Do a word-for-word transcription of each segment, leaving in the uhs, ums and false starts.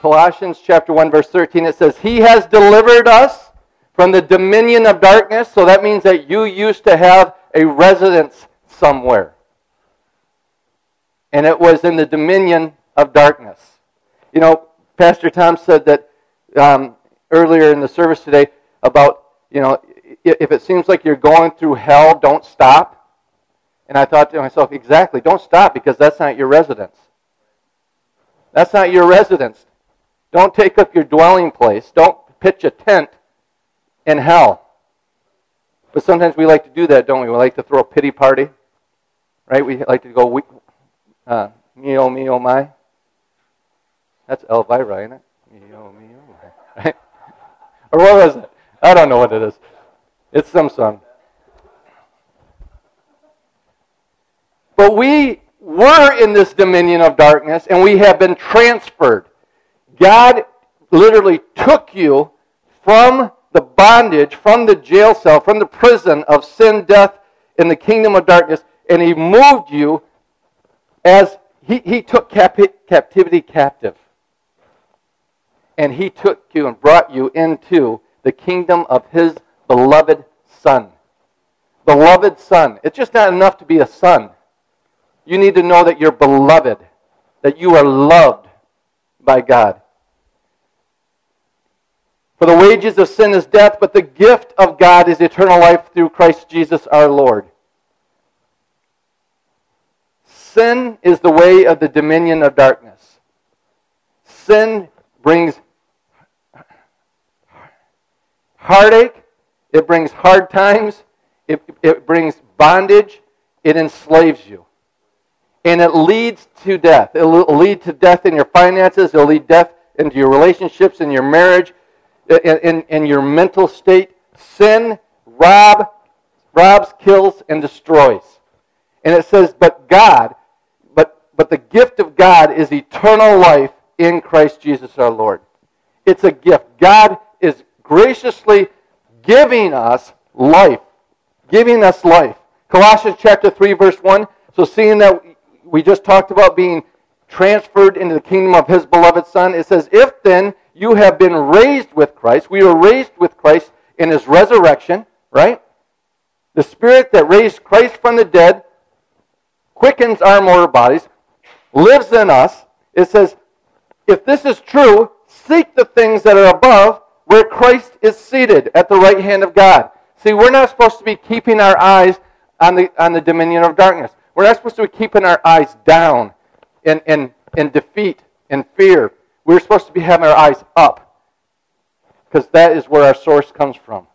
Colossians chapter one, verse thirteen, it says, He has delivered us from the dominion of darkness. So that means that you used to have a residence somewhere. And it was in the dominion of darkness. You know, Pastor Tom said that um, earlier in the service today about, you know, if it seems like you're going through hell, don't stop. And I thought to myself, exactly, don't stop, because that's not your residence. That's not your residence. Don't take up your dwelling place. Don't pitch a tent in hell. But sometimes we like to do that, don't we? We like to throw a pity party, right? We like to go, uh, me, oh, me, oh, my. That's Elvira, isn't it? Me, oh, me, oh, my. Right? Or what was it? I don't know what it is. It's some song. But we were in this dominion of darkness, and we have been transferred. God literally took you from the bondage, from the jail cell, from the prison of sin, death, and the kingdom of darkness, and He moved you as He, he took cap- captivity captive. And He took you and brought you into the kingdom of His beloved Son. Beloved Son. It's just not enough to be a son. You need to know that you're beloved, that you are loved by God. For the wages of sin is death, but the gift of God is eternal life through Christ Jesus our Lord. Sin is the way of the dominion of darkness. Sin brings heartache. It brings hard times. It, it brings bondage. It enslaves you. And it leads to death. It will lead to death in your finances. It will lead death into your relationships, in your marriage, in, in, in your mental state. Sin rob, robs, kills, and destroys. And it says, but God, but, but the gift of God is eternal life in Christ Jesus our Lord. It's a gift. God is graciously giving us life. Giving us life. Colossians chapter three, verse one. So seeing that we just talked about being transferred into the kingdom of His beloved Son. It says, if then you have been raised with Christ, we were raised with Christ in His resurrection, right? The Spirit that raised Christ from the dead quickens our mortal bodies, lives in us. It says, if this is true, seek the things that are above where Christ is seated at the right hand of God. See, we're not supposed to be keeping our eyes on the, on the dominion of darkness. We're not supposed to be keeping our eyes down in, in, in defeat and fear. We're supposed to be having our eyes up, because that is where our source comes from.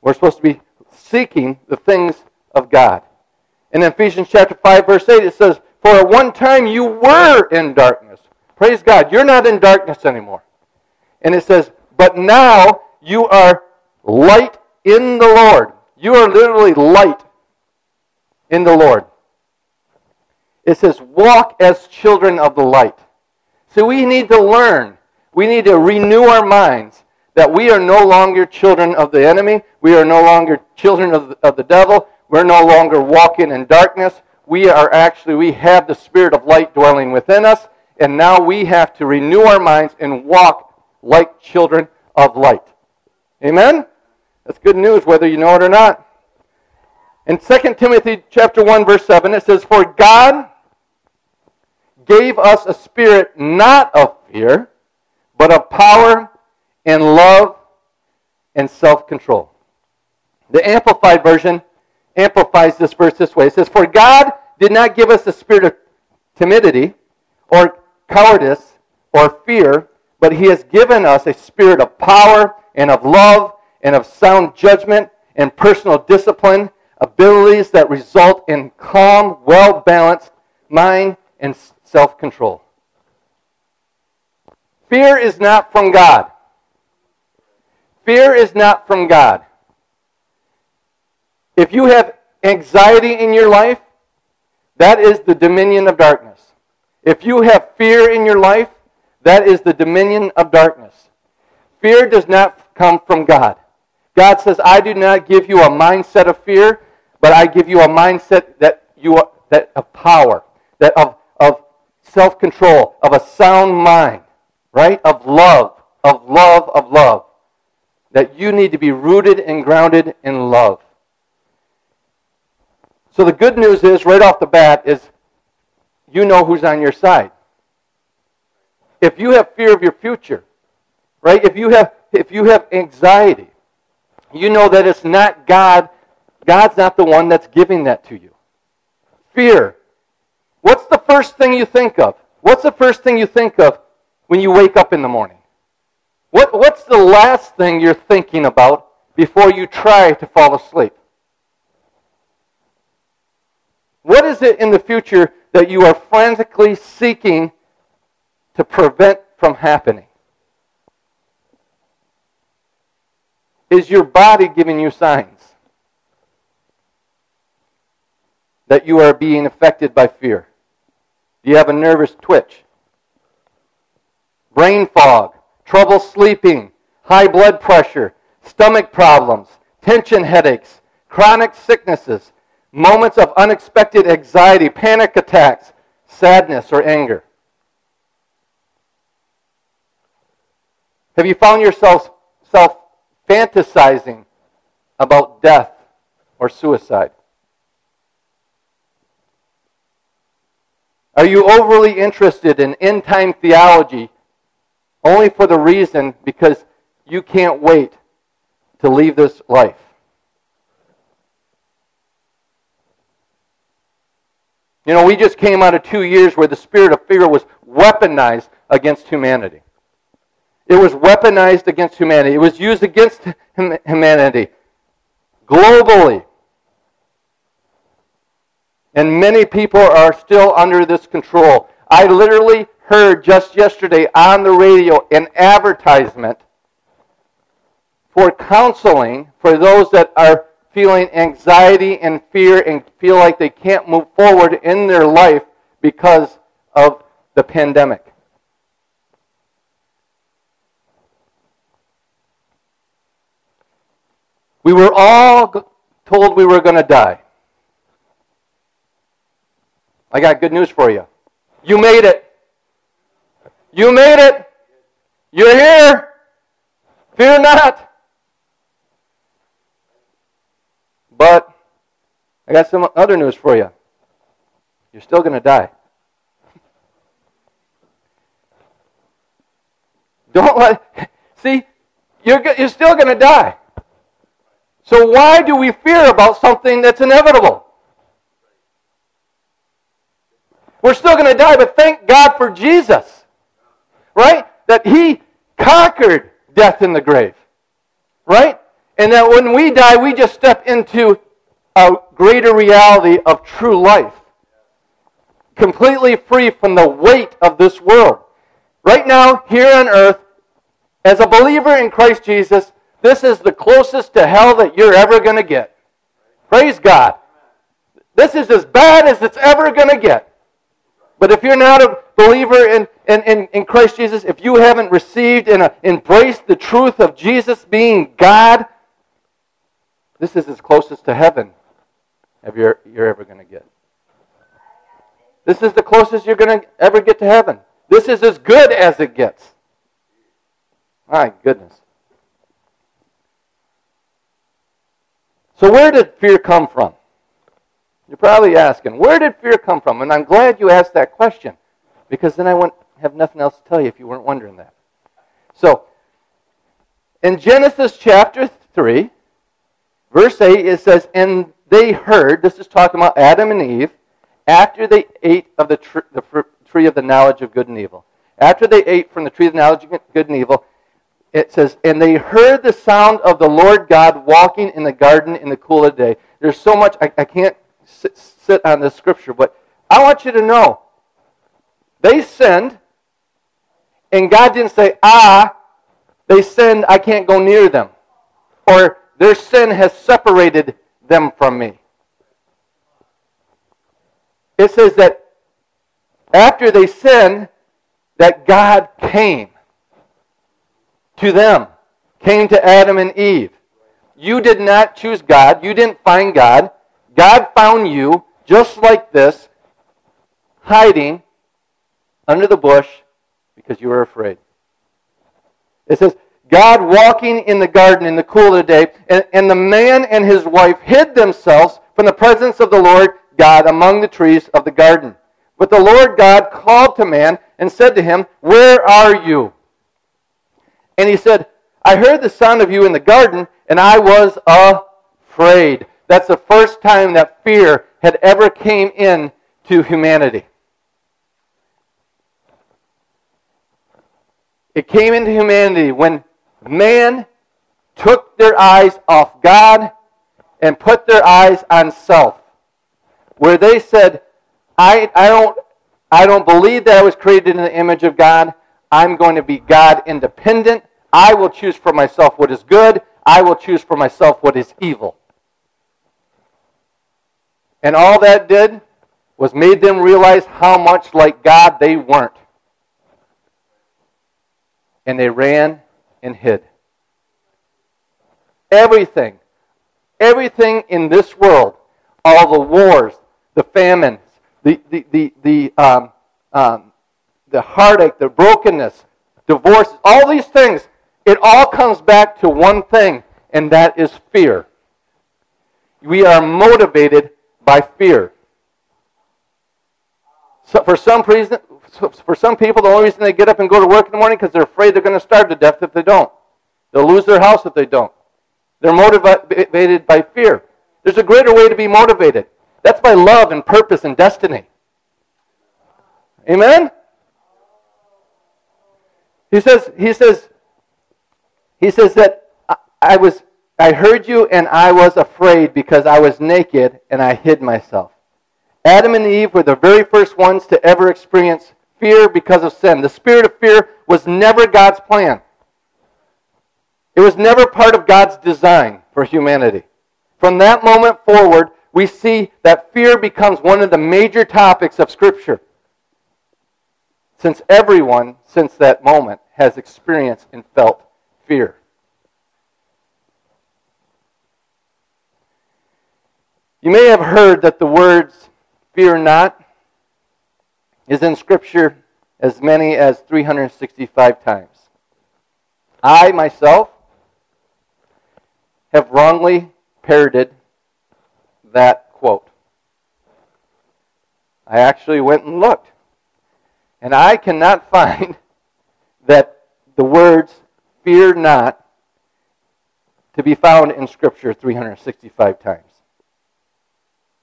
We're supposed to be seeking the things of God. In Ephesians chapter five, verse eight, it says, for at one time you were in darkness. Praise God, you're not in darkness anymore. And it says, but now you are light in the Lord. You are literally light in the Lord. It says, walk as children of the light. So we need to learn. We need to renew our minds that we are no longer children of the enemy. We are no longer children of the, of the devil. We're no longer walking in darkness. We are actually, we have the Spirit of light dwelling within us. And now we have to renew our minds and walk like children of light. Amen? That's good news, whether you know it or not. In Second Timothy chapter one, verse seven, it says, for God gave us a spirit not of fear, but of power and love and self-control. The Amplified Version amplifies this verse this way. It says, for God did not give us a spirit of timidity or cowardice or fear, but He has given us a spirit of power and of love and of sound judgment and personal discipline, abilities that result in calm, well-balanced mind and self-control. Fear is not from God. Fear is not from God. If you have anxiety in your life, that is the dominion of darkness. If you have fear in your life, that is the dominion of darkness. Fear does not come from God. God says, I do not give you a mindset of fear, but I give you a mindset that you are, that of power, that of, of self-control, of a sound mind, right? Of love, of love, of love. That you need to be rooted and grounded in love. So the good news is, right off the bat, is you know who's on your side. If you have fear of your future, right? If you have if you have anxiety, you know that it's not God. God's not the one that's giving that to you. Fear. What's the first thing you think of? What's the first thing you think of when you wake up in the morning? What what's the last thing you're thinking about before you try to fall asleep? What is it in the future that you are frantically seeking to prevent from happening? Is your body giving you signs that you are being affected by fear? Do you have a nervous twitch? Brain fog, trouble sleeping, high blood pressure, stomach problems, tension headaches, chronic sicknesses, moments of unexpected anxiety, panic attacks, sadness, or anger. Have you found yourself self fantasizing about death or suicide? Are you overly interested in end-time theology only for the reason because you can't wait to leave this life? You know, we just came out of two years where the spirit of fear was weaponized against humanity. It was weaponized against humanity. It was used against humanity globally. And many people are still under this control. I literally heard just yesterday on the radio an advertisement for counseling for those that are feeling anxiety and fear and feel like they can't move forward in their life because of the pandemic. We were all told we were going to die. I got good news for you. You made it. You made it. You're here. Fear not. But I got some other news for you. You're still going to die. Don't let... See, you're, you're still going to die. So why do we fear about something that's inevitable? We're still going to die, but thank God for Jesus. Right? That He conquered death in the grave. Right? And that when we die, we just step into a greater reality of true life. Completely free from the weight of this world. Right now, here on earth, as a believer in Christ Jesus, this is the closest to hell that you're ever going to get. Praise God. This is as bad as it's ever going to get. But if you're not a believer in, in, in, in Christ Jesus, if you haven't received and embraced the truth of Jesus being God, this is as closest to heaven as you're, you're ever going to get. This is the closest you're going to ever get to heaven. This is as good as it gets. My goodness. So where did fear come from? You're probably asking, where did fear come from? And I'm glad you asked that question, because then I wouldn't have nothing else to tell you if you weren't wondering that. So, in Genesis chapter three, verse eight, it says, and they heard, this is talking about Adam and Eve, after they ate of the, tr- the fr- tree of the knowledge of good and evil. After they ate from the tree of the knowledge of good and evil, it says, and they heard the sound of the Lord God walking in the garden in the cool of the day. There's so much, I, I can't sit, sit on this scripture, but I want you to know, they sinned, and God didn't say, ah, they sinned, I can't go near them, or their sin has separated them from me. It says that after they sinned, that God came to them, came to Adam and Eve. You did not choose God. You didn't find God. God found you just like this, hiding under the bush because you were afraid. It says, God walking in the garden in the cool of the day, and, and the man and his wife hid themselves from the presence of the Lord God among the trees of the garden. But the Lord God called to man and said to him, where are you? And he said, I heard the sound of you in the garden, and I was afraid. That's the first time that fear had ever came in to humanity. It came into humanity when man took their eyes off God and put their eyes on self, where they said, I, I don't I don't believe that I was created in the image of God. I'm going to be God independent. I will choose for myself what is good. I will choose for myself what is evil. And all that did was made them realize how much like God they weren't. And they ran and hid. Everything, everything in this world, all the wars, the famines, the the the the um, um, the heartache, the brokenness, divorce, all these things, it all comes back to one thing, and that is fear. We are motivated by fear. So for some reason, for some people, the only reason they get up and go to work in the morning is because they're afraid they're going to starve to death if they don't. They'll lose their house if they don't. They're motivated by fear. There's a greater way to be motivated. That's by love and purpose and destiny. Amen? He says, he says, he says that I was, I heard you and I was afraid because I was naked and I hid myself. Adam and Eve were the very first ones to ever experience fear because of sin. The spirit of fear was never God's plan. It was never part of God's design for humanity. From that moment forward, we see that fear becomes one of the major topics of Scripture, since everyone, since that moment, has experienced and felt fear. You may have heard that the words, fear not, is in Scripture as many as three hundred sixty-five times. I, myself, have wrongly parroted that quote. I actually went and looked, and I cannot find that the words fear not to be found in Scripture three hundred sixty-five times.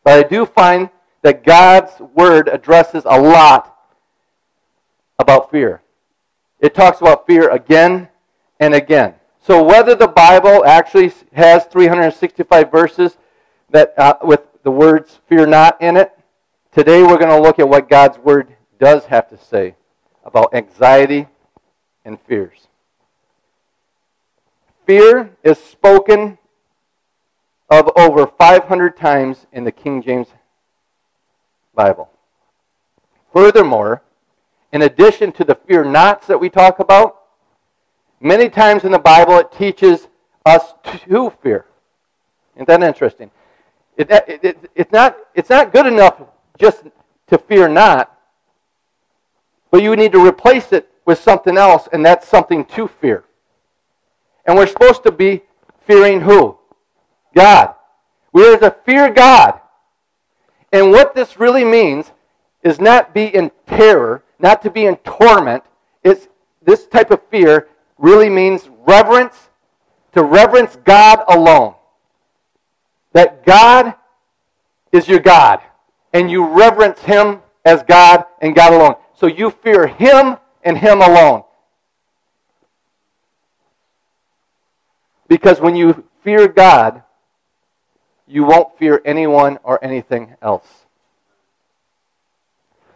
But I do find that God's Word addresses a lot about fear. It talks about fear again and again. So whether the Bible actually has three hundred sixty-five verses that uh, with the words fear not in it, today we're going to look at what God's Word does have to say about anxiety and fears. Fear is spoken of over five hundred times in the King James Bible. Furthermore, in addition to the fear nots that we talk about, many times in the Bible it teaches us to fear. Isn't that interesting? It, it, it, it's not, it's not good enough just to fear not, but you need to replace it with something else, and that's something to fear. And we're supposed to be fearing who? God. We are to fear God. And what this really means is not be in terror, not to be in torment. It's this type of fear really means reverence, to reverence God alone. That God is your God, and you reverence Him as God and God alone. So you fear Him and Him alone. Because when you fear God, you won't fear anyone or anything else.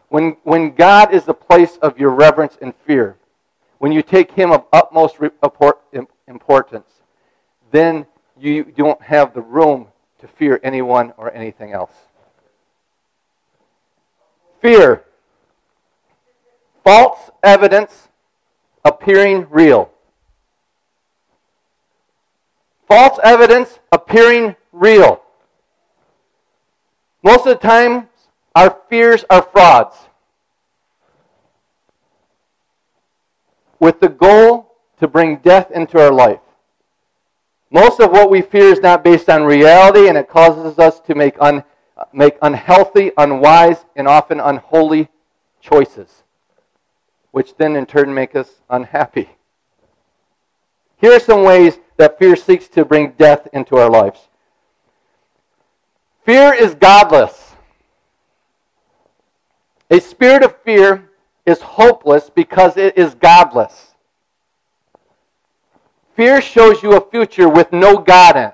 When, when God is the place of your reverence and fear, when you take Him of utmost importance, then you don't have the room to fear anyone or anything else. Fear. False evidence appearing real. False evidence appearing real. Most of the time, our fears are frauds, with the goal to bring death into our life. Most of what we fear is not based on reality, and it causes us to make un, make unhealthy, unwise, and often unholy choices, which then in turn make us unhappy. Here are some ways that fear seeks to bring death into our lives. Fear is godless. A spirit of fear is hopeless because it is godless. Fear shows you a future with no God in it.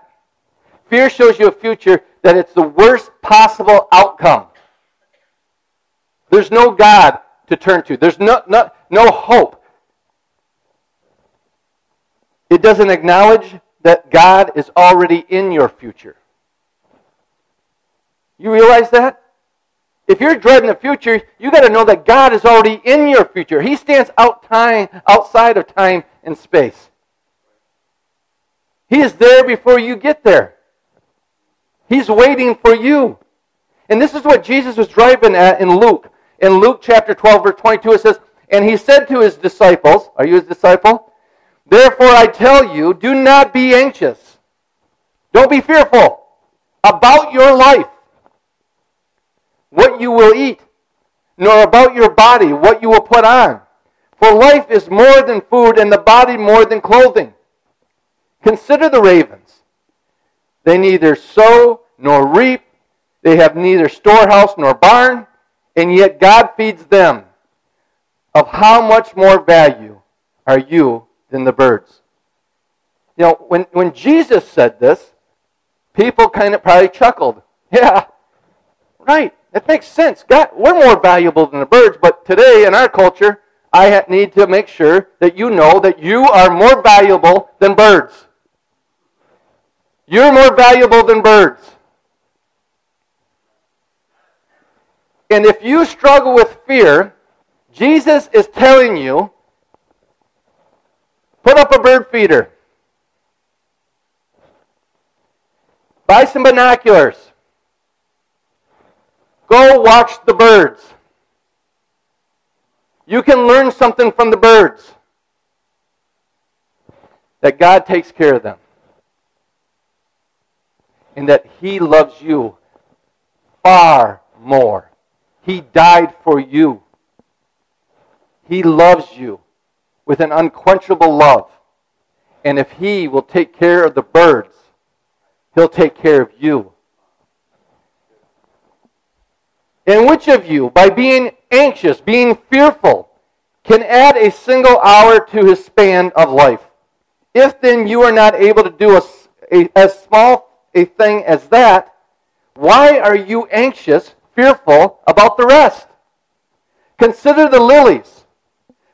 Fear shows you a future that it's the worst possible outcome. There's no God to turn to. There's no, no, no hope. It doesn't acknowledge that God is already in your future. You realize that? If you're dreading the future, you got to know that God is already in your future. He stands out time, outside of time and space. He is there before you get there. He's waiting for you. And this is what Jesus was driving at in Luke. In Luke chapter twelve, verse twenty-two, it says, "And he said to his disciples," are you his disciple? "Therefore I tell you, do not be anxious." Don't be fearful about your life, what you will eat, nor about your body, what you will put on. For life is more than food, and the body more than clothing. Consider the ravens. They neither sow nor reap. They have neither storehouse nor barn. And yet God feeds them. Of how much more value are you than the birds? You know, when, when Jesus said this, people kind of probably chuckled. Yeah, right. That makes sense. God, we're more valuable than the birds. But today in our culture, I need to make sure that you know that you are more valuable than birds. You're more valuable than birds. And if you struggle with fear, Jesus is telling you, put up a bird feeder. Buy some binoculars. Go watch the birds. You can learn something from the birds. That God takes care of them. And that He loves you far more. He died for you. He loves you with an unquenchable love. And if He will take care of the birds, He'll take care of you. And which of you, by being anxious, being fearful, can add a single hour to his span of life? If then you are not able to do a, a, as small a thing as that, why are you anxious, fearful about the rest? Consider the lilies,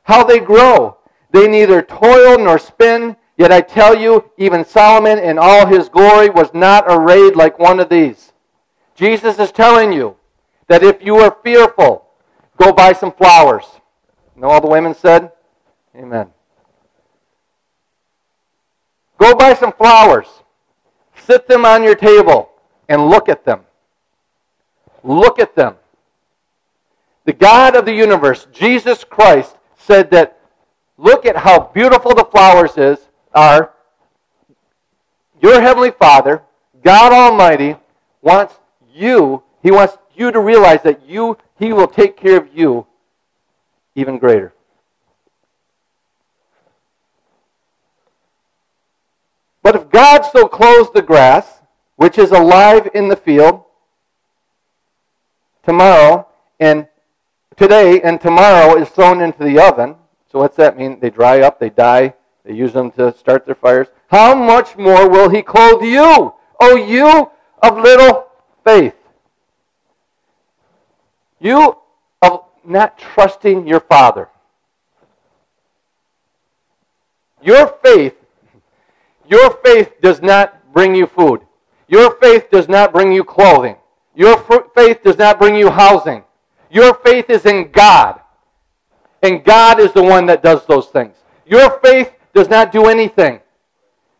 how they grow. They neither toil nor spin, yet I tell you, even Solomon in all his glory was not arrayed like one of these. Jesus is telling you that if you are fearful, go buy some flowers. You know all the women said? Amen. Go buy some flowers. Sit them on your table and look at them. Look at them. The God of the universe, Jesus Christ, said that, look at how beautiful the flowers is, are. Your Heavenly Father, God Almighty, wants you, He wants you to realize that you, He will take care of you even greater. But if God so clothes the grass, which is alive in the field, tomorrow and today and tomorrow is thrown into the oven. So what's that mean? They dry up, they die, they use them to start their fires. How much more will He clothe you, O you of little faith? You of not trusting your Father. Your faith Your faith does not bring you food. Your faith does not bring you clothing. Your faith does not bring you housing. Your faith is in God. And God is the one that does those things. Your faith does not do anything.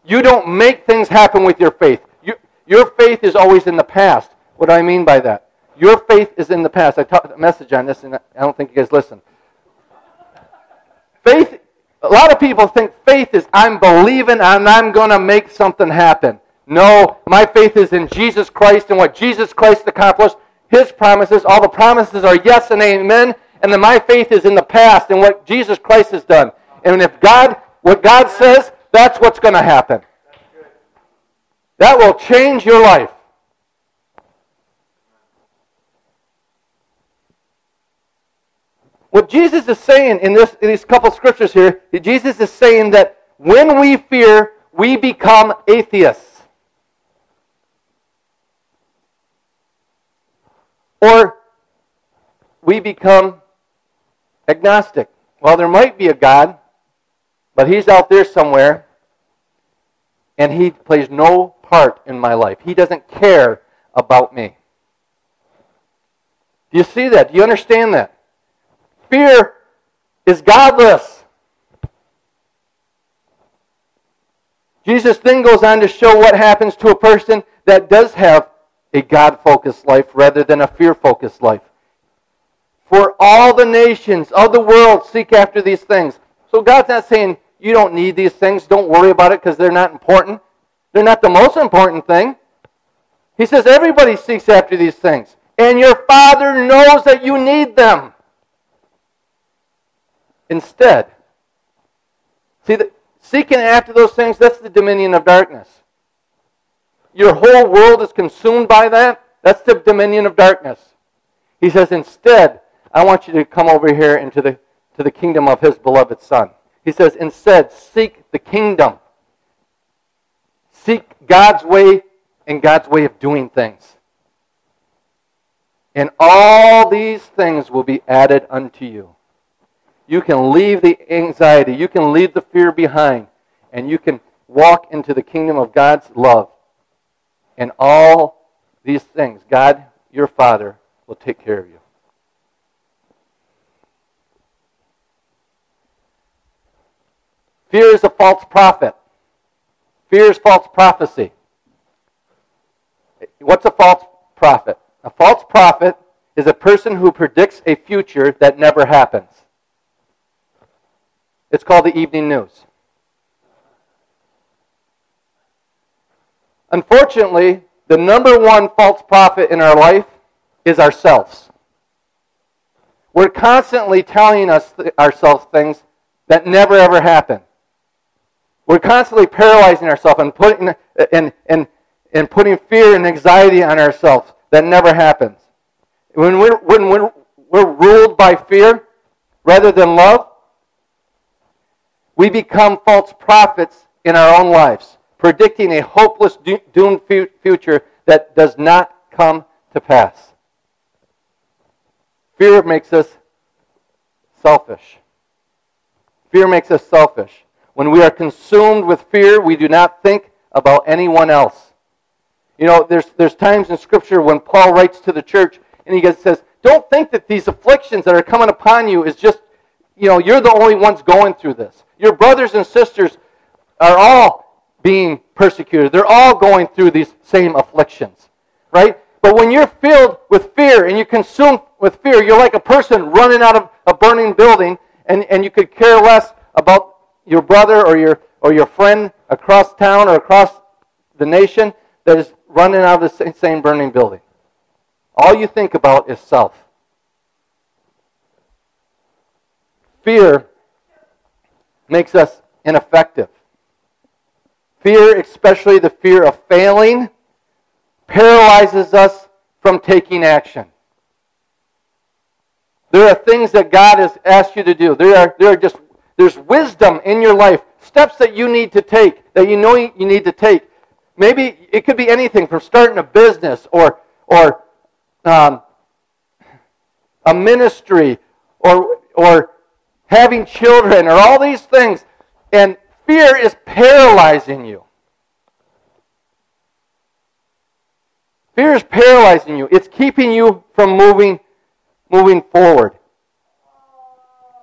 You don't make things happen with your faith. You, your faith is always in the past. What do I mean by that? Your faith is in the past. I taught a message on this, and I don't think you guys listened. Faith A lot of people think faith is, I'm believing and I'm going to make something happen. No, my faith is in Jesus Christ and what Jesus Christ accomplished, His promises. All the promises are yes and amen. And then my faith is in the past and what Jesus Christ has done. And if God, what God says, that's what's going to happen. That will change your life. What Jesus is saying in this, in these couple scriptures here, Jesus is saying that when we fear, we become atheists. Or we become agnostic. Well, there might be a God, but He's out there somewhere, and He plays no part in my life. He doesn't care about me. Do you see that? Do you understand that? Fear is godless. Jesus then goes on to show what happens to a person that does have a God-focused life rather than a fear-focused life. For all the nations of the world seek after these things. So God's not saying you don't need these things, don't worry about it because they're not important. They're not the most important thing. He says everybody seeks after these things. And your Father knows that you need them. Instead, see, the, seeking after those things, that's the dominion of darkness. Your whole world is consumed by that. That's the dominion of darkness. He says, instead, I want you to come over here into the, to the kingdom of His beloved Son. He says, instead, seek the kingdom. Seek God's way and God's way of doing things. And all these things will be added unto you. You can leave the anxiety. You can leave the fear behind. And you can walk into the kingdom of God's love. And all these things, God, your Father, will take care of you. Fear is a false prophet. Fear is false prophecy. What's a false prophet? A false prophet is a person who predicts a future that never happens. It's called the evening news. Unfortunately, the number one false prophet in our life is ourselves. We're constantly telling us th- ourselves things that never ever happen. We're constantly paralyzing ourselves and putting and and and putting fear and anxiety on ourselves that never happens. When we're when we're, we're ruled by fear rather than love, we become false prophets in our own lives, predicting a hopeless, doomed future that does not come to pass. Fear makes us selfish. Fear makes us selfish. When we are consumed with fear, we do not think about anyone else. You know, there's there's times in Scripture when Paul writes to the church, and he says, don't think that these afflictions that are coming upon you is just, you know, you're the only ones going through this. Your brothers and sisters are all being persecuted. They're all going through these same afflictions, right? But when you're filled with fear and you're consumed with fear, you're like a person running out of a burning building, and, and you could care less about your brother or your or your friend across town or across the nation that is running out of the same burning building. All you think about is self. Fear makes us ineffective. Fear, especially the fear of failing, paralyzes us from taking action. There are things that God has asked you to do. There are, there are just there's wisdom in your life, steps that you need to take, that you know you need to take. Maybe it could be anything from starting a business or or um, a ministry or or having children, or all these things. And fear is paralyzing you. Fear is paralyzing you. It's keeping you from moving moving forward.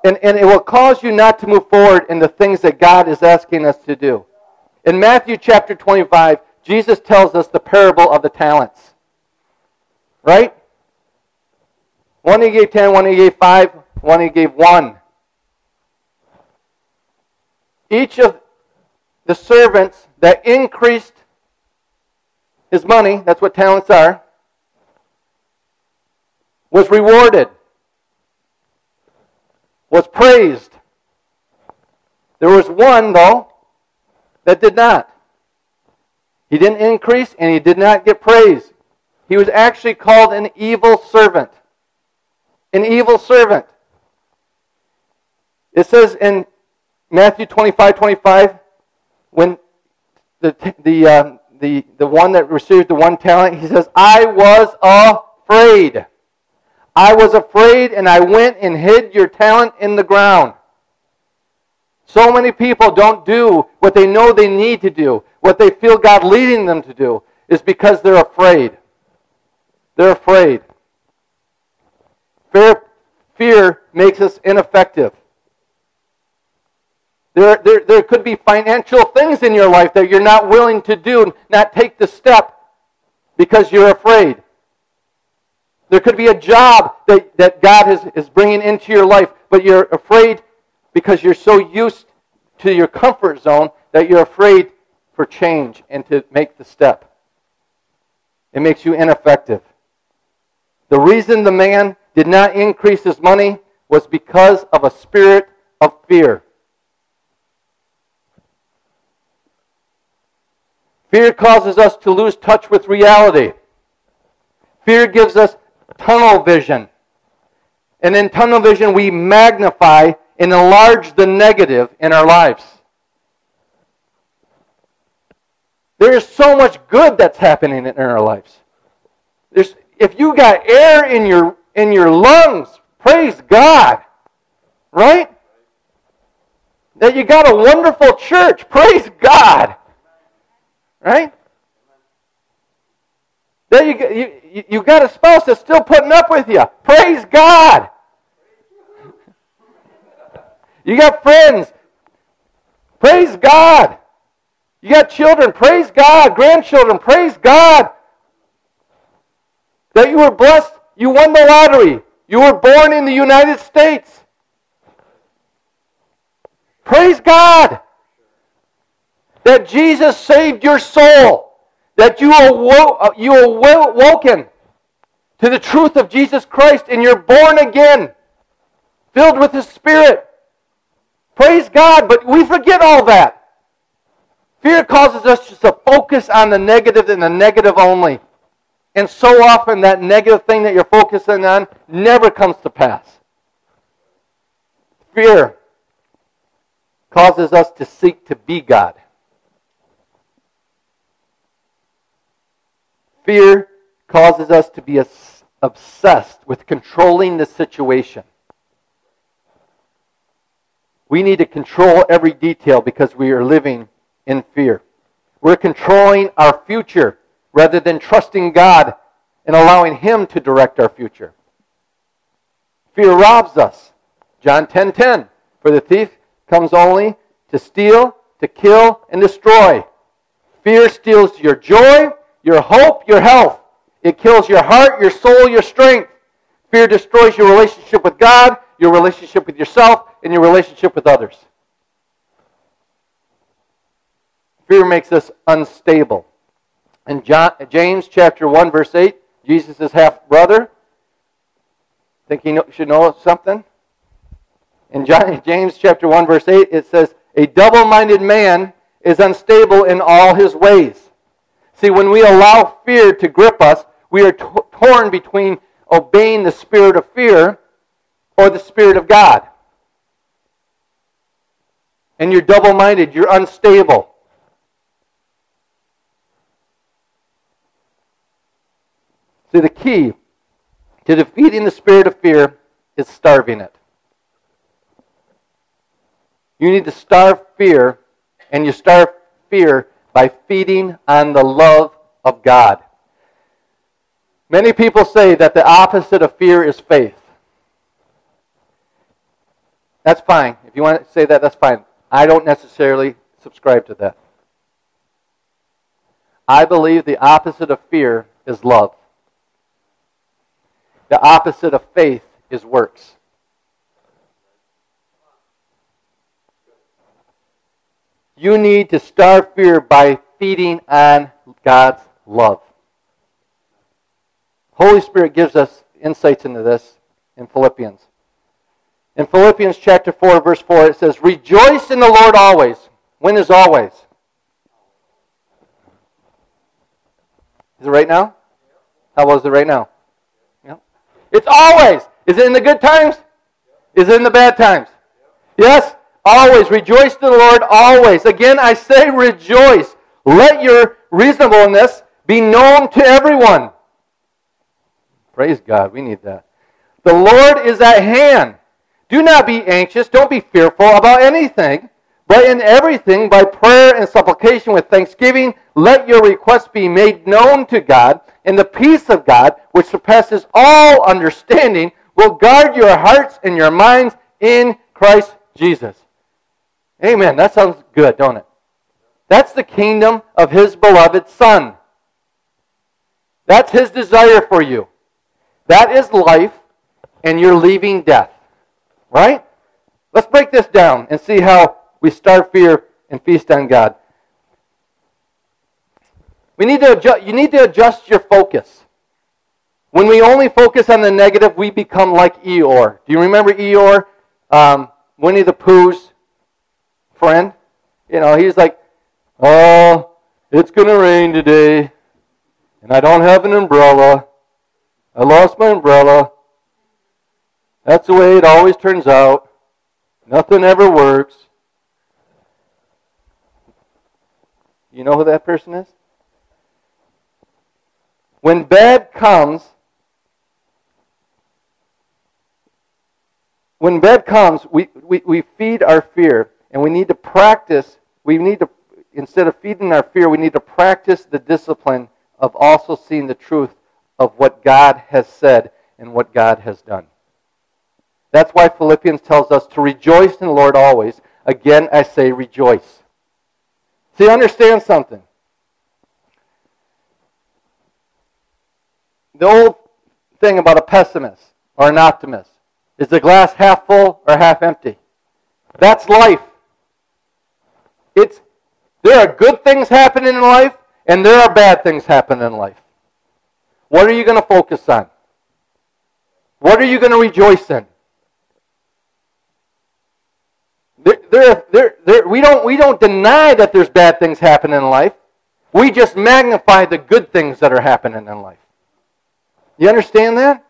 And, and it will cause you not to move forward in the things that God is asking us to do. In Matthew chapter twenty-five, Jesus tells us the parable of the talents. Right? One he gave ten, one he gave five, one he gave one. each of the servants that increased his money, that's what talents are, was rewarded, was praised. There was one, though, that did not. He didn't increase and he did not get praise. He was actually called an evil servant. An evil servant. It says in Matthew twenty-five twenty-five, when the the uh, the the one that received the one talent, he says, "I was afraid. I was afraid, and I went and hid your talent in the ground." So many people don't do what they know they need to do, what they feel God leading them to do, is because they're afraid. They're afraid. Fear, fear makes us ineffective. There, there, there could be financial things in your life that you're not willing to do, not take the step because you're afraid. There could be a job that, that God is, is bringing into your life, but you're afraid because you're so used to your comfort zone that you're afraid for change and to make the step. It makes you ineffective. The reason the man did not increase his money was because of a spirit of fear. Fear causes us to lose touch with reality. Fear gives us tunnel vision. And in tunnel vision, we magnify and enlarge the negative in our lives. There is so much good that's happening in our lives. There's, if you got air in your in your lungs, praise God, right? That you got a wonderful church, praise God, right? That you you you got a spouse that's still putting up with you, praise God. You got friends, praise God. You got children, praise God. Grandchildren, praise God. That you were blessed, you won the lottery. You were born in the United States. Praise God. That Jesus saved your soul. That you awoke, you awoken to the truth of Jesus Christ and you're born again, filled with His Spirit. Praise God, but we forget all that. Fear causes us just to focus on the negative and the negative only. And so often that negative thing that you're focusing on never comes to pass. Fear causes us to seek to be God. Fear causes us to be obsessed with controlling the situation. We need to control every detail because we are living in fear. We're controlling our future rather than trusting God and allowing Him to direct our future. Fear robs us. John ten ten. For the thief comes only to steal, to kill, and destroy. Fear steals your joy, your hope, your health. It kills your heart, your soul, your strength. Fear destroys your relationship with God, your relationship with yourself, and your relationship with others. Fear makes us unstable. In John, James chapter one, verse eight, Jesus' half-brother, think he know, should know something? In John, James chapter one, verse eight, it says, "A double-minded man is unstable in all his ways." See, when we allow fear to grip us, we are t- torn between obeying the spirit of fear or the Spirit of God. And you're double-minded, you're unstable. See, the key to defeating the spirit of fear is starving it. You need to starve fear, and you starve fear by feeding on the love of God. Many people say that the opposite of fear is faith. That's fine. If you want to say that, that's fine. I don't necessarily subscribe to that. I believe the opposite of fear is love. The opposite of faith is works. You need to starve fear by feeding on God's love. Holy Spirit gives us insights into this in Philippians. In Philippians chapter four, verse four, it says, "Rejoice in the Lord always." When is always? Is it right now? How was it right now? Yeah. It's always. Is it in the good times? Is it in the bad times? Yes? Always. Rejoice in the Lord always. Again, I say rejoice. Let your reasonableness be known to everyone. Praise God. We need that. The Lord is at hand. Do not be anxious. Don't be fearful about anything. But in everything, by prayer and supplication with thanksgiving, let your requests be made known to God. And the peace of God, which surpasses all understanding, will guard your hearts and your minds in Christ Jesus. Amen. That sounds good, don't it? That's the kingdom of His beloved Son. That's His desire for you. That is life, and you're leaving death. Right? Let's break this down and see how we starve fear and feast on God. We need to adjust, you need to adjust your focus. When we only focus on the negative, we become like Eeyore. Do you remember Eeyore, um, Winnie the Pooh's friend? You know, he's like, "Oh, it's going to rain today, and I don't have an umbrella. I lost my umbrella. That's the way it always turns out. Nothing ever works." You know who that person is? When bad comes, when bad comes, we, we, we feed our fear, and we need to practice, we need to, instead of feeding our fear, we need to practice the discipline of also seeing the truth of what God has said and what God has done. That's why Philippians tells us to rejoice in the Lord always. Again, I say rejoice. See, understand something. The old thing about a pessimist or an optimist is the glass half full or half empty. That's life. It's there are good things happening in life and there are bad things happening in life. What are you going to focus on? What are you going to rejoice in? There, there, there, there, we don't, we don't deny that there's bad things happening in life. We just magnify the good things that are happening in life. You understand that?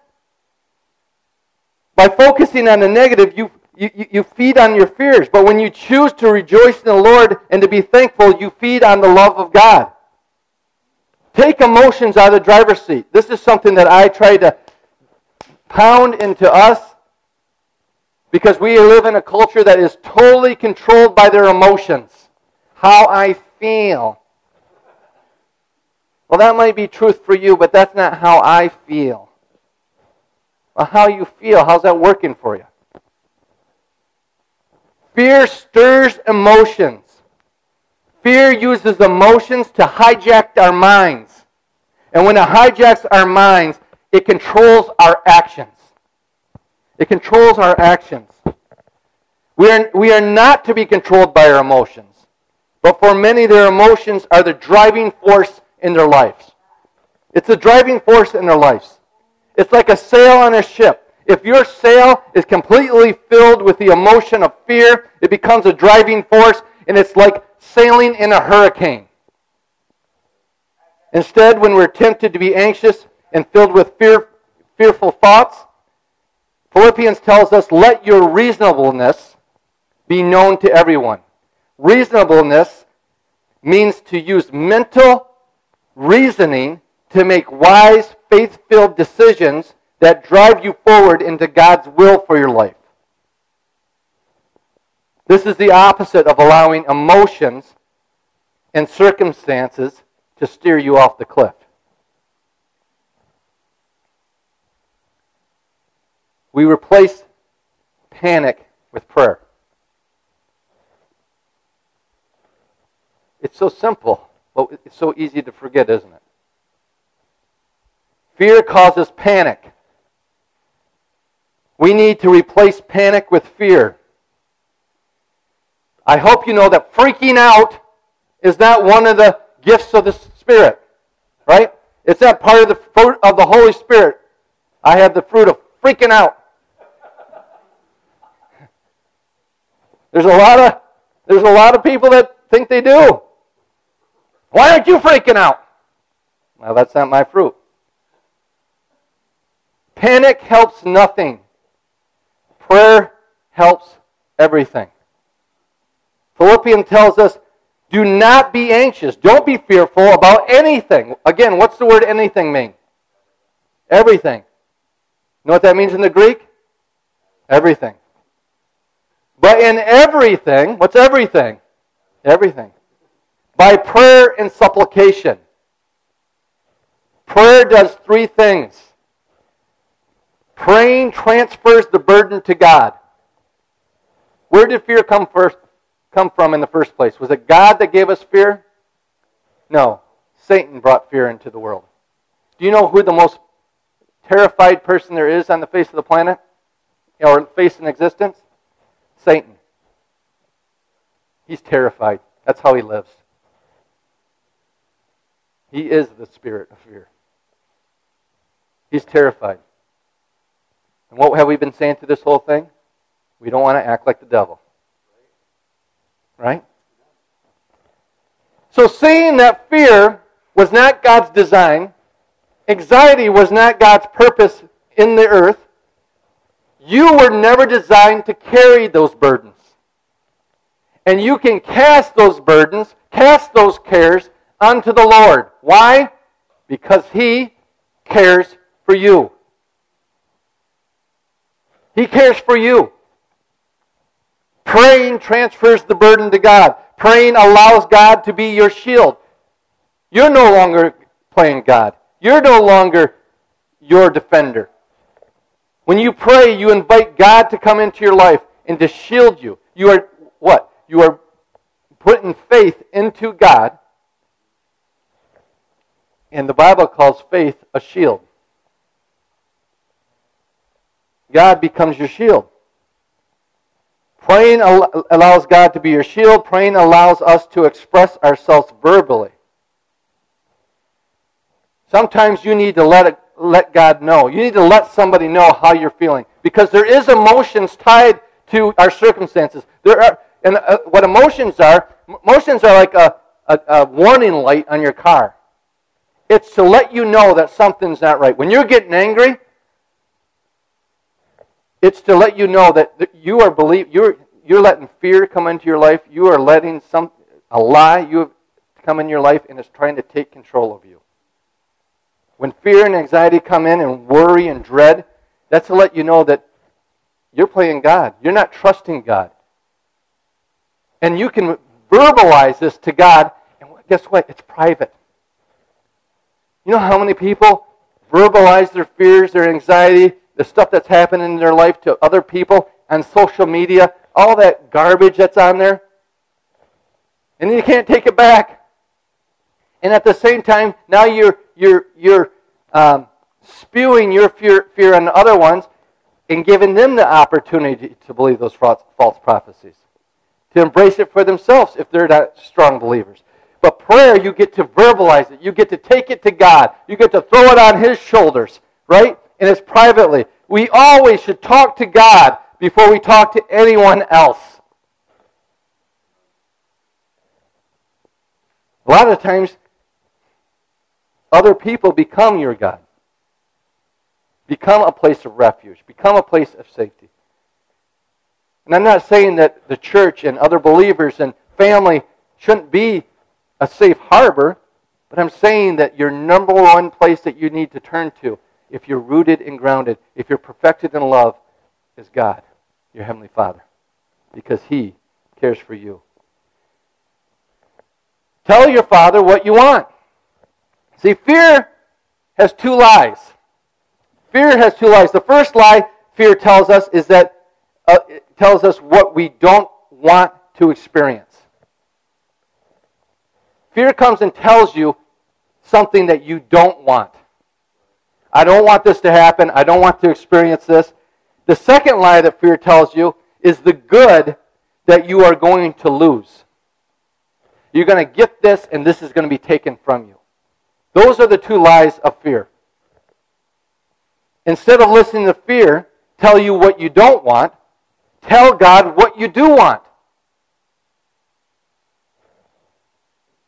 By focusing on the negative, you, you, you feed on your fears. But when you choose to rejoice in the Lord and to be thankful, you feed on the love of God. Take emotions out of the driver's seat. This is something that I try to pound into us, because we live in a culture that is totally controlled by their emotions. How I feel. Well, that might be truth for you, but that's not how I feel. Well, how you feel, how's that working for you? Fear stirs emotions. Fear uses emotions to hijack our minds. And when it hijacks our minds, it controls our actions. It controls our actions. We are, we are not to be controlled by our emotions. But for many, their emotions are the driving force in their lives. It's the driving force in their lives. It's like a sail on a ship. If your sail is completely filled with the emotion of fear, it becomes a driving force, and it's like sailing in a hurricane. Instead, when we're tempted to be anxious and filled with fear, fearful thoughts, Philippians tells us, let your reasonableness be known to everyone. Reasonableness means to use mental reasoning to make wise, faith-filled decisions that drive you forward into God's will for your life. This is the opposite of allowing emotions and circumstances to steer you off the cliff. We replace panic with prayer. It's so simple, but it's so easy to forget, isn't it? Fear causes panic. We need to replace panic with fear. I hope you know that freaking out is not one of the gifts of the Spirit, right? It's not part of the fruit of the Holy Spirit. I have the fruit of freaking out. There's a lot of there's a lot of people that think they do. Why aren't you freaking out? Well, that's not my fruit. Panic helps nothing. Prayer helps everything. Philippians tells us, do not be anxious. Don't be fearful about anything. Again, what's the word anything mean? Everything. You know what that means in the Greek? Everything. But in everything, what's everything? Everything. By prayer and supplication. Prayer does three things. Praying transfers the burden to God. Where did fear come first? Come from in the first place? Was it God that gave us fear? No. Satan brought fear into the world. Do you know who the most terrified person there is on the face of the planet? Or face in existence? Satan. He's terrified. That's how he lives. He is the spirit of fear. He's terrified. And what have we been saying through this whole thing? We don't want to act like the devil. Right? So seeing that fear was not God's design, anxiety was not God's purpose in the earth, you were never designed to carry those burdens. And you can cast those burdens, cast those cares unto the Lord. Why? Because He cares for you. He cares for you. Praying transfers the burden to God. Praying allows God to be your shield. You're no longer playing God. You're no longer your defender. When you pray, you invite God to come into your life and to shield you. You are what? You are putting faith into God. And the Bible calls faith a shield. God becomes your shield. Praying allows God to be your shield. Praying allows us to express ourselves verbally. Sometimes you need to let it, let God know. You need to let somebody know how you're feeling. Because there is emotions tied to our circumstances. There are, and uh, what emotions are, emotions are like a, a, a warning light on your car. It's to let you know that something's not right. When you're getting angry, it's to let you know that you are believe you're you're letting fear come into your life. You are letting some a lie you have come in your life, and it's trying to take control of you. When fear and anxiety come in, and worry and dread, that's to let you know that you're playing God. You're not trusting God. And you can verbalize this to God, and guess what? It's private. You know how many people verbalize their fears, their anxiety, the stuff that's happening in their life to other people on social media, all that garbage that's on there. And then you can't take it back. And at the same time, now you're you're you're um, spewing your fear fear on the other ones and giving them the opportunity to believe those false, false prophecies, to embrace it for themselves if they're not strong believers. But prayer, you get to verbalize it. You get to take it to God. You get to throw it on His shoulders, right? And it's privately. We always should talk to God before we talk to anyone else. A lot of times, other people become your God. Become a place of refuge. Become a place of safety. And I'm not saying that the church and other believers and family shouldn't be a safe harbor, but I'm saying that your number one place that you need to turn to, if you're rooted and grounded, if you're perfected in love, is God, your Heavenly Father, because He cares for you. Tell your Father what you want. See, fear has two lies. Fear has two lies. The first lie fear tells us is that uh, it tells us what we don't want to experience. Fear comes and tells you something that you don't want. I don't want this to happen. I don't want to experience this. The second lie that fear tells you is the good that you are going to lose. You're going to get this, and this is going to be taken from you. Those are the two lies of fear. Instead of listening to fear tell you what you don't want, tell God what you do want.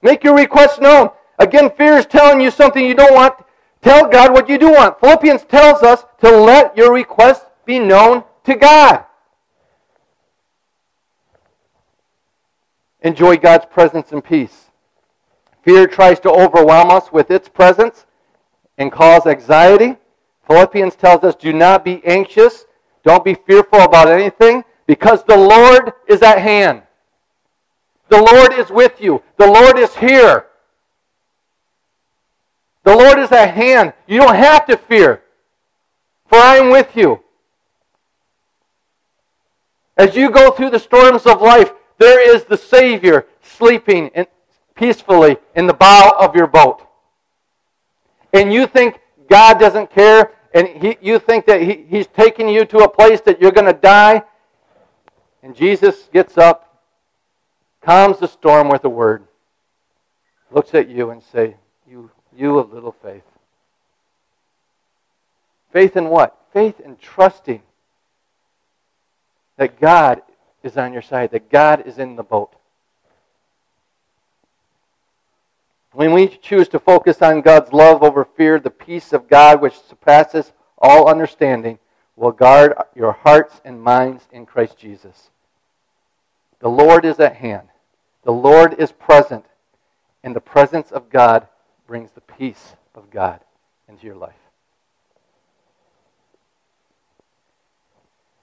Make your request known. Again, fear is telling you something you don't want. Tell God what you do want. Philippians tells us to let your request be known to God. Enjoy God's presence and peace. Fear tries to overwhelm us with its presence and cause anxiety. Philippians tells us, do not be anxious. Don't be fearful about anything, because the Lord is at hand. The Lord is with you. The Lord is here. The Lord is at hand. You don't have to fear, for I am with you. As you go through the storms of life, there is the Savior sleeping peacefully in the bow of your boat. And you think God doesn't care, and he, you think that he, He's taking you to a place that you're going to die. And Jesus gets up, calms the storm with a word, looks at you and says, you, you of little faith. Faith in what? Faith in trusting that God is on your side, that God is in the boat. When we choose to focus on God's love over fear, the peace of God which surpasses all understanding will guard your hearts and minds in Christ Jesus. The Lord is at hand. The Lord is present. And the presence of God brings the peace of God into your life.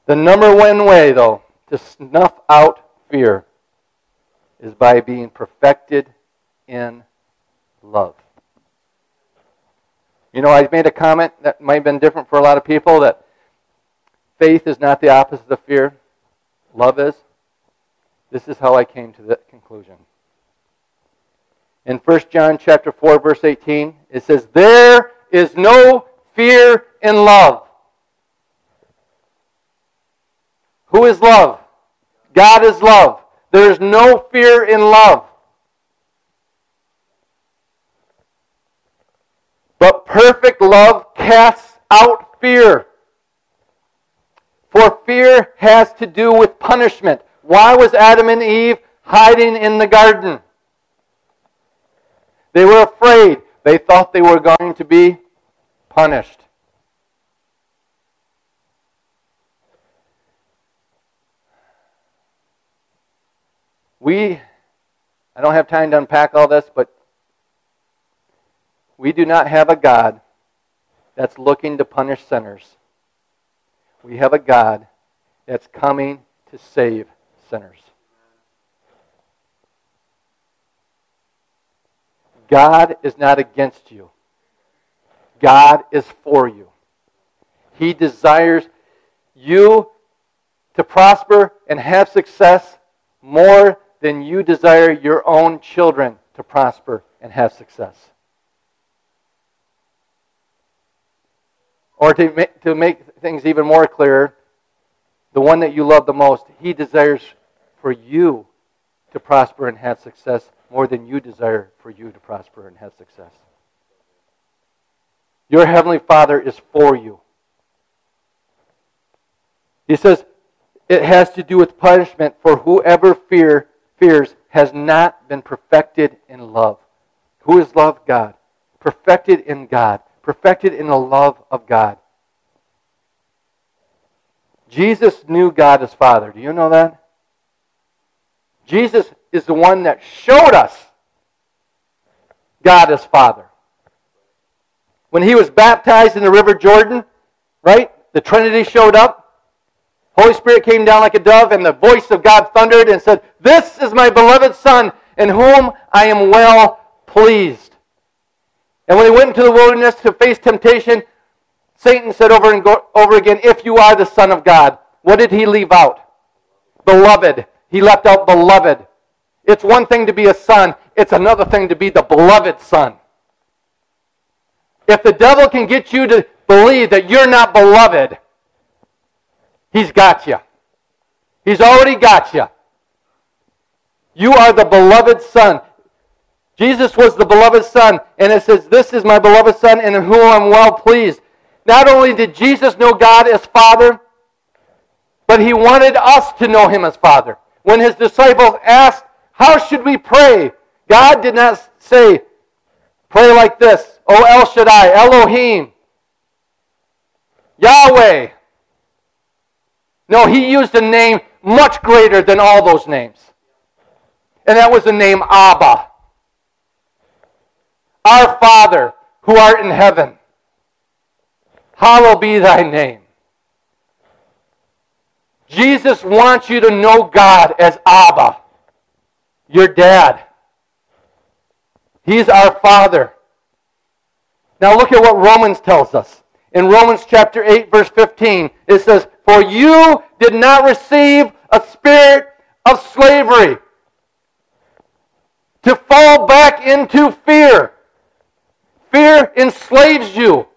The number one way, though, to snuff out fear is by being perfected in love. You know, I made a comment that might have been different for a lot of people, that faith is not the opposite of fear. Love is. This is how I came to that conclusion. In First John chapter four, verse eighteen, it says, there is no fear in love. Who is love? God is love. There is no fear in love. But perfect love casts out fear. For fear has to do with punishment. Why was Adam and Eve hiding in the garden? They were afraid. They thought they were going to be punished. We, I don't have time to unpack all this, but we do not have a God that's looking to punish sinners. We have a God that's coming to save sinners. God is not against you. God is for you. He desires you to prosper and have success more than you desire your own children to prosper and have success. Or to make, to make things even more clear, the one that you love the most, he desires for you to prosper and have success more than you desire for you to prosper and have success. Your Heavenly Father is for you. He says it has to do with punishment, for whoever fear fears has not been perfected in love. Who is love? God. Perfected in God. Perfected in the love of God. Jesus knew God as Father. Do you know that? Jesus is the one that showed us God as Father. When he was baptized in the River Jordan, right? The Trinity showed up. Holy Spirit came down like a dove, and the voice of God thundered and said, "This is my beloved Son, in whom I am well pleased." And when he went into the wilderness to face temptation, Satan said over and go, over again, "If you are the Son of God." What did he leave out? Beloved. He left out beloved. It's one thing to be a son. It's another thing to be the beloved son. If the devil can get you to believe that you're not beloved, he's got you. He's already got you. You are the beloved Son. Jesus was the beloved Son, and it says, this is my beloved Son in whom I'm well pleased. Not only did Jesus know God as Father, but He wanted us to know Him as Father. When His disciples asked, how should we pray? God did not say, pray like this, O El Shaddai, Elohim, Yahweh. No, He used a name much greater than all those names. And that was the name Abba. Our Father, who art in heaven, hallowed be thy name. Jesus wants you to know God as Abba, your dad. He's our Father. Now look at what Romans tells us. In Romans chapter eight, verse fifteen, it says, for you did not receive a spirit of slavery to fall back into fear. Fear enslaves you.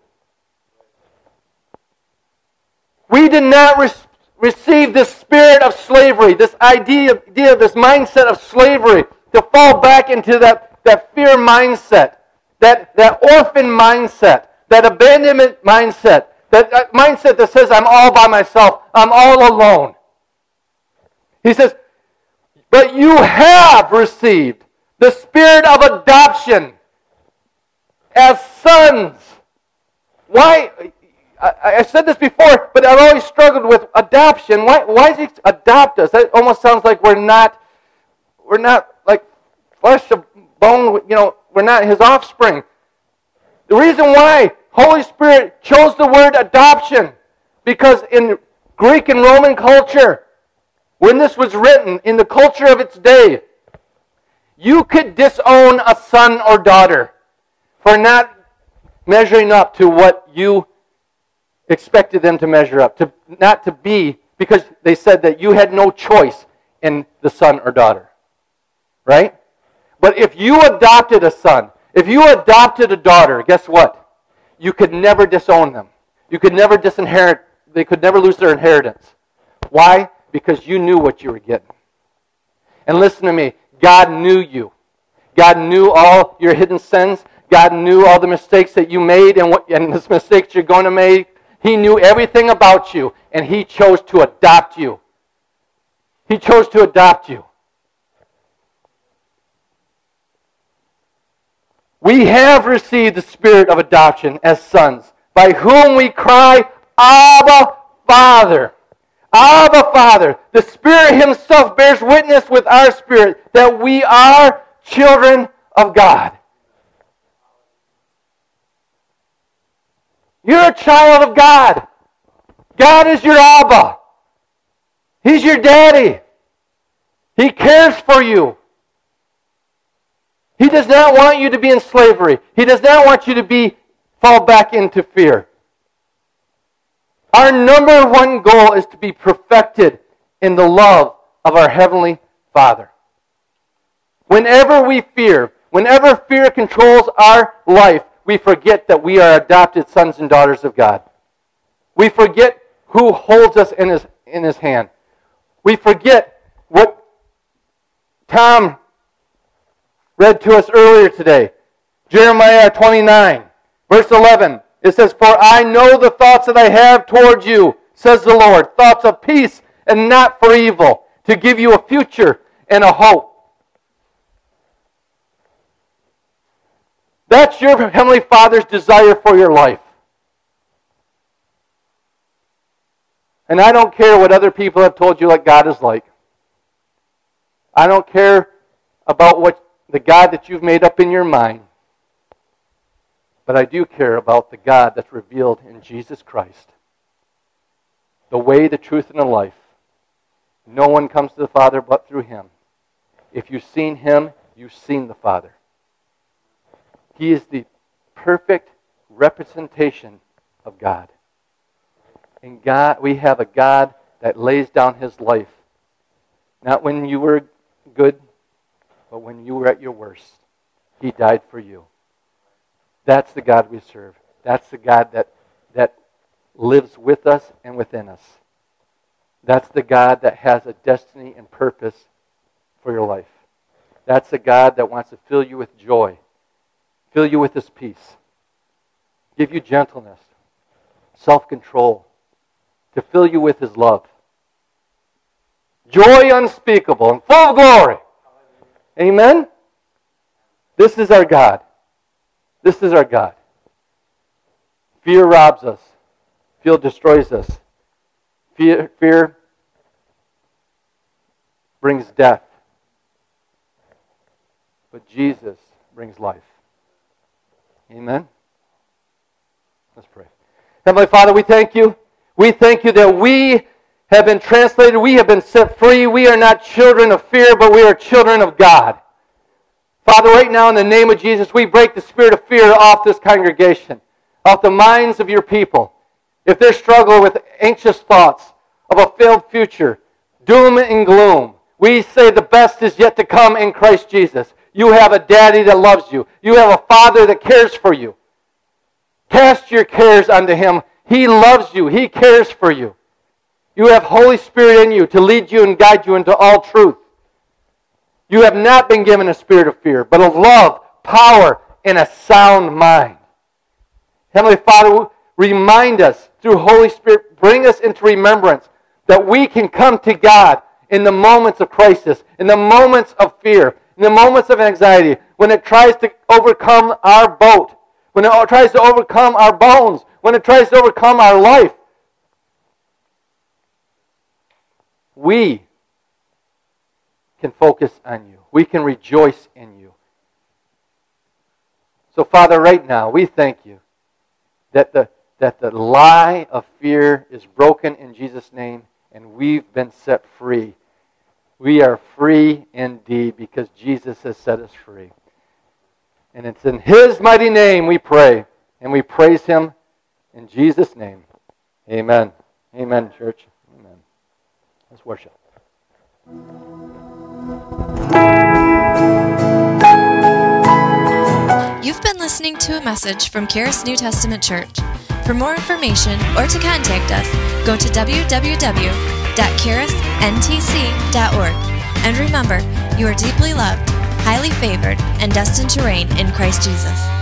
We did not re- receive this spirit of slavery, this idea, idea, this mindset of slavery, to fall back into that, that fear mindset, that, that orphan mindset, that abandonment mindset, that, that mindset that says, I'm all by myself, I'm all alone. He says, but you have received the spirit of adoption as sons. Why? I said this before, but I've always struggled with adoption. Why? Why does He adopt us? That almost sounds like we're not, we're not like flesh of bone. You know, we're not His offspring. The reason why Holy Spirit chose the word adoption, because in Greek and Roman culture, when this was written, in the culture of its day, you could disown a son or daughter for not measuring up to what you expected them to measure up, to not to be, because they said that you had no choice in the son or daughter, right? But if you adopted a son, if you adopted a daughter, guess what? You could never disown them. You could never disinherit. They could never lose their inheritance. Why? Because you knew what you were getting. And listen to me, God knew you. God knew all your hidden sins. God knew all the mistakes that you made and what and the mistakes you're going to make. He knew everything about you, and He chose to adopt you. He chose to adopt you. We have received the spirit of adoption as sons, by whom we cry, Abba, Father. Abba, Father. The Spirit Himself bears witness with our spirit that we are children of God. You're a child of God. God is your Abba. He's your daddy. He cares for you. He does not want you to be in slavery. He does not want you to be fall back into fear. Our number one goal is to be perfected in the love of our Heavenly Father. Whenever we fear, whenever fear controls our life, we forget that we are adopted sons and daughters of God. We forget who holds us in his, in his hand. We forget what Tom read to us earlier today. Jeremiah twenty-nine, verse eleven. It says, for I know the thoughts that I have toward you, says the Lord, thoughts of peace and not for evil, to give you a future and a hope. That's your Heavenly Father's desire for your life. And I don't care what other people have told you what God is like. I don't care about what the God that you've made up in your mind. But I do care about the God that's revealed in Jesus Christ. The way, the truth, and the life. No one comes to the Father but through Him. If you've seen Him, you've seen the Father. He is the perfect representation of God. And God, we have a God that lays down His life. Not when you were good, but when you were at your worst. He died for you. That's the God we serve. That's the God that, that lives with us and within us. That's the God that has a destiny and purpose for your life. That's a God that wants to fill you with joy, fill you with His peace, give you gentleness, self-control, to fill you with His love. Joy unspeakable and full of glory. Amen? This is our God. This is our God. Fear robs us. Fear destroys us. Fear, fear brings death. But Jesus brings life. Amen? Let's pray. Heavenly Father, we thank you. We thank you that we have been translated. We have been set free. We are not children of fear, but we are children of God. Father, right now in the name of Jesus, we break the spirit of fear off this congregation, off the minds of your people. If they're struggling with anxious thoughts of a failed future, doom and gloom, we say the best is yet to come in Christ Jesus. You have a daddy that loves you. You have a father that cares for you. Cast your cares unto Him. He loves you. He cares for you. You have Holy Spirit in you to lead you and guide you into all truth. You have not been given a spirit of fear, but of love, power, and a sound mind. Heavenly Father, remind us through Holy Spirit, bring us into remembrance that we can come to God in the moments of crisis, in the moments of fear, in the moments of anxiety, when it tries to overcome our boat, when it tries to overcome our bones, when it tries to overcome our life. We can focus on you. We can rejoice in you. So, Father, right now, we thank you that the, that the lie of fear is broken in Jesus' name, and we've been set free. We are free indeed because Jesus has set us free. And it's in His mighty name we pray, and we praise Him in Jesus' name. Amen. Amen, church. Let's worship. You've been listening to a message from Karis New Testament Church. For more information or to contact us, go to w w w dot karis n t c dot org. And remember, you are deeply loved, highly favored, and destined to reign in Christ Jesus.